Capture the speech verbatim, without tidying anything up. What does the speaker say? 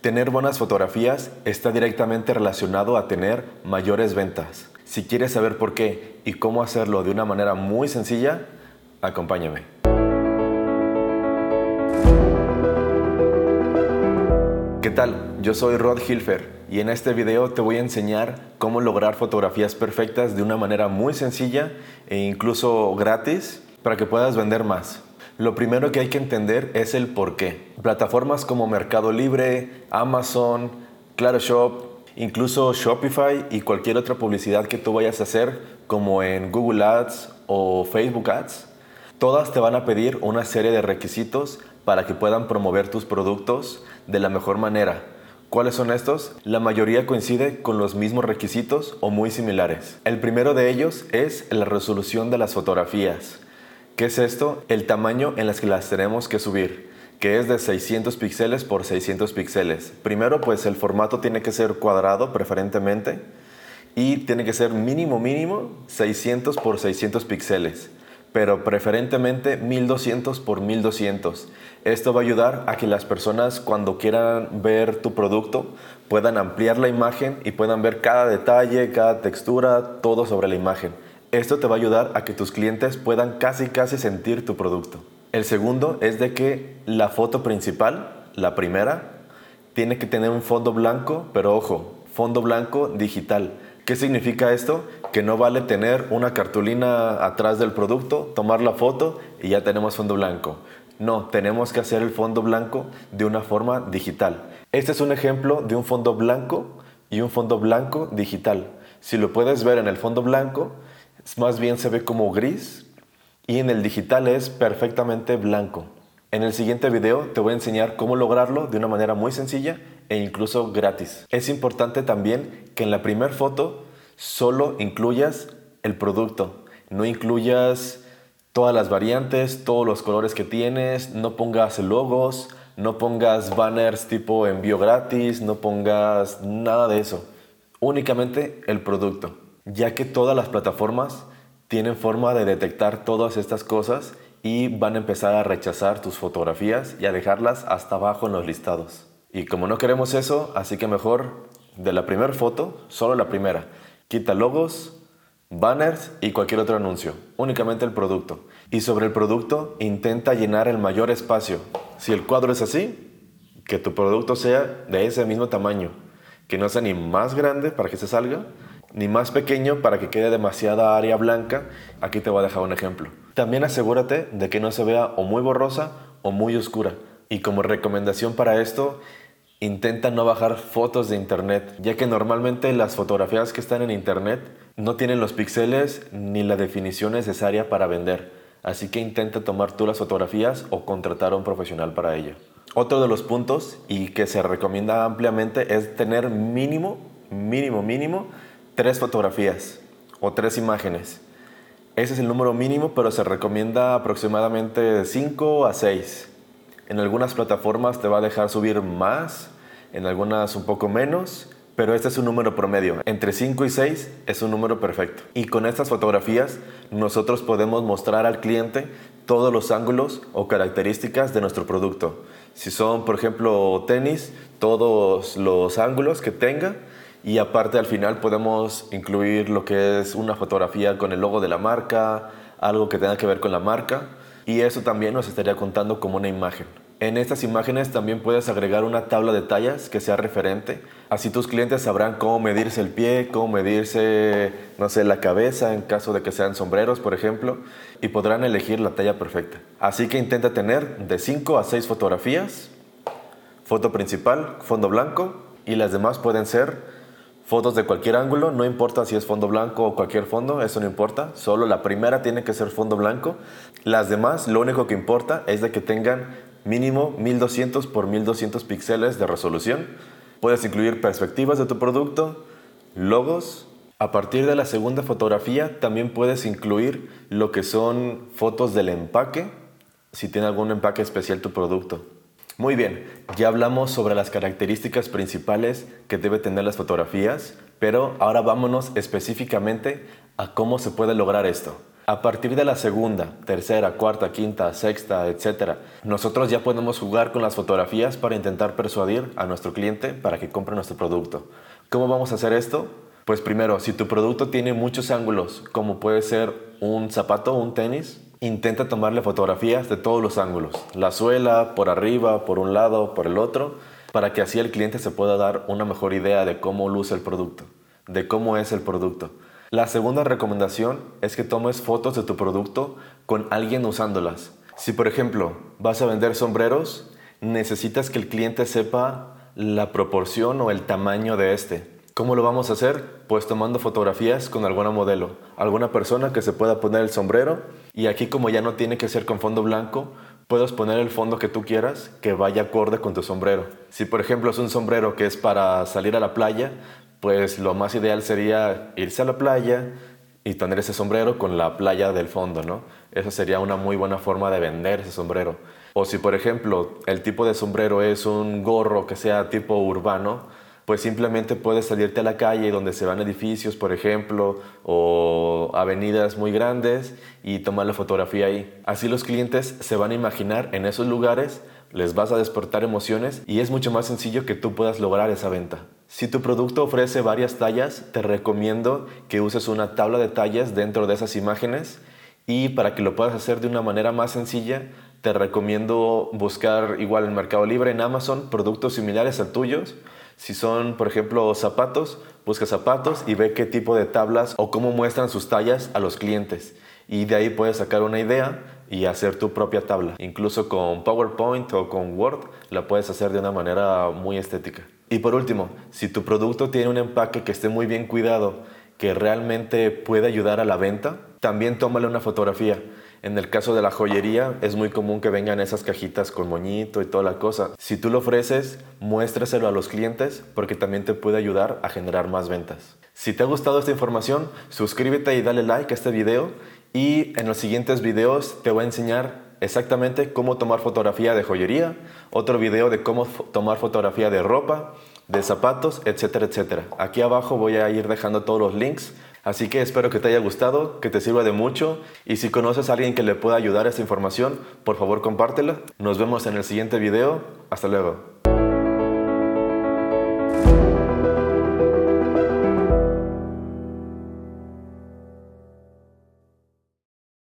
Tener buenas fotografías está directamente relacionado a tener mayores ventas. Si quieres saber por qué y cómo hacerlo de una manera muy sencilla, acompáñame. ¿Qué tal? Yo soy Rod Hilfer y en este video te voy a enseñar cómo lograr fotografías perfectas de una manera muy sencilla e incluso gratis para que puedas vender más. Lo primero que hay que entender es el por qué. Plataformas como Mercado Libre, Amazon, ClaroShop, incluso Shopify y cualquier otra publicidad que tú vayas a hacer, como en Google Ads o Facebook Ads, todas te van a pedir una serie de requisitos para que puedan promover tus productos de la mejor manera. ¿Cuáles son estos? La mayoría coincide con los mismos requisitos o muy similares. El primero de ellos es la resolución de las fotografías. ¿Qué es esto? El tamaño en las que las tenemos que subir, que es de seiscientos píxeles por seiscientos píxeles. Primero, pues el formato tiene que ser cuadrado preferentemente y tiene que ser mínimo mínimo seiscientos por seiscientos píxeles, pero preferentemente mil doscientos por mil doscientos. Esto va a ayudar a que las personas, cuando quieran ver tu producto, puedan ampliar la imagen y puedan ver cada detalle, cada textura, todo sobre la imagen. Esto te va a ayudar a que tus clientes puedan casi casi sentir tu producto. El segundo es de que la foto principal, la primera, tiene que tener un fondo blanco, pero ojo, fondo blanco digital. ¿Qué significa esto? Que no vale tener una cartulina atrás del producto, tomar la foto y ya tenemos fondo blanco. No, tenemos que hacer el fondo blanco de una forma digital. Este es un ejemplo de un fondo blanco y un fondo blanco digital. Si lo puedes ver en el fondo blanco, más bien se ve como gris, y en el digital es perfectamente blanco. En el siguiente video te voy a enseñar cómo lograrlo de una manera muy sencilla e incluso gratis. Es importante también que en la primera foto solo incluyas el producto. No incluyas todas las variantes, todos los colores que tienes, no pongas logos, no pongas banners tipo envío gratis, no pongas nada de eso. Únicamente el producto, ya que todas las plataformas tienen forma de detectar todas estas cosas y van a empezar a rechazar tus fotografías y a dejarlas hasta abajo en los listados. Y como no queremos eso, así que mejor de la primera foto, solo la primera. Quita logos, banners y cualquier otro anuncio. Únicamente el producto. Y sobre el producto, intenta llenar el mayor espacio. Si el cuadro es así, que tu producto sea de ese mismo tamaño. Que no sea ni más grande para que se salga, ni más pequeño para que quede demasiada área blanca. Aquí te voy a dejar un ejemplo. También asegúrate de que no se vea o muy borrosa o muy oscura. Y como recomendación para esto, intenta no bajar fotos de internet, ya que normalmente las fotografías que están en internet no tienen los píxeles ni la definición necesaria para vender. Así que intenta tomar tú las fotografías o contratar a un profesional para ello. Otro de los puntos, y que se recomienda ampliamente, es tener mínimo, mínimo, mínimo tres fotografías o tres imágenes. Ese es el número mínimo, pero se recomienda aproximadamente de cinco a seis. En algunas plataformas te va a dejar subir más, en algunas un poco menos, pero este es un número promedio. Entre cinco y seis es un número perfecto. Y con estas fotografías nosotros podemos mostrar al cliente todos los ángulos o características de nuestro producto. Si son, por ejemplo, tenis, todos los ángulos que tenga. Y aparte, al final podemos incluir lo que es una fotografía con el logo de la marca, algo que tenga que ver con la marca, y eso también nos estaría contando como una imagen. En estas imágenes también puedes agregar una tabla de tallas que sea referente, así tus clientes sabrán cómo medirse el pie, cómo medirse, no sé, la cabeza en caso de que sean sombreros, por ejemplo, y podrán elegir la talla perfecta. Así que intenta tener de cinco a seis fotografías, foto principal, fondo blanco, y las demás pueden ser fotos de cualquier ángulo, no importa si es fondo blanco o cualquier fondo, eso no importa. Solo la primera tiene que ser fondo blanco. Las demás, lo único que importa es de que tengan mínimo mil doscientos por mil doscientos píxeles de resolución. Puedes incluir perspectivas de tu producto, logos. A partir de la segunda fotografía también puedes incluir lo que son fotos del empaque, si tiene algún empaque especial tu producto. Muy bien, ya hablamos sobre las características principales que debe tener las fotografías, pero ahora vámonos específicamente a cómo se puede lograr esto. A partir de la segunda, tercera, cuarta, quinta, sexta, etcétera, nosotros ya podemos jugar con las fotografías para intentar persuadir a nuestro cliente para que compre nuestro producto. ¿Cómo vamos a hacer esto? Pues primero, si tu producto tiene muchos ángulos, como puede ser un zapato o un tenis, intenta tomarle fotografías de todos los ángulos. La suela, por arriba, por un lado, por el otro, para que así el cliente se pueda dar una mejor idea de cómo luce el producto, de cómo es el producto. La segunda recomendación es que tomes fotos de tu producto con alguien usándolas. Si, por ejemplo, vas a vender sombreros, necesitas que el cliente sepa la proporción o el tamaño de este. ¿Cómo lo vamos a hacer? Pues tomando fotografías con alguna modelo, alguna persona que se pueda poner el sombrero. Y aquí, como ya no tiene que ser con fondo blanco, puedes poner el fondo que tú quieras que vaya acorde con tu sombrero. Si, por ejemplo, es un sombrero que es para salir a la playa, pues lo más ideal sería irse a la playa y tener ese sombrero con la playa del fondo, ¿no? Esa sería una muy buena forma de vender ese sombrero. O si, por ejemplo, el tipo de sombrero es un gorro que sea tipo urbano, pues simplemente puedes salirte a la calle donde se van edificios, por ejemplo, o avenidas muy grandes y tomar la fotografía ahí. Así los clientes se van a imaginar en esos lugares, les vas a despertar emociones y es mucho más sencillo que tú puedas lograr esa venta. Si tu producto ofrece varias tallas, te recomiendo que uses una tabla de tallas dentro de esas imágenes y para que lo puedas hacer de una manera más sencilla, te recomiendo buscar igual en Mercado Libre, en Amazon, productos similares a tuyos. Si son, por ejemplo, zapatos, busca zapatos y ve qué tipo de tablas o cómo muestran sus tallas a los clientes. Y de ahí puedes sacar una idea y hacer tu propia tabla. Incluso con PowerPoint o con Word la puedes hacer de una manera muy estética. Y por último, si tu producto tiene un empaque que esté muy bien cuidado, que realmente puede ayudar a la venta, también tómale una fotografía. En el caso de la joyería, es muy común que vengan esas cajitas con moñito y toda la cosa. Si tú lo ofreces, muéstraselo a los clientes porque también te puede ayudar a generar más ventas. Si te ha gustado esta información, suscríbete y dale like a este video. Y en los siguientes videos te voy a enseñar exactamente cómo tomar fotografía de joyería, otro video de cómo f- tomar fotografía de ropa, de zapatos, etcétera, etcétera. Aquí abajo voy a ir dejando todos los links. Así que espero que te haya gustado, que te sirva de mucho y si conoces a alguien que le pueda ayudar esta información, por favor compártela. Nos vemos en el siguiente video. Hasta luego.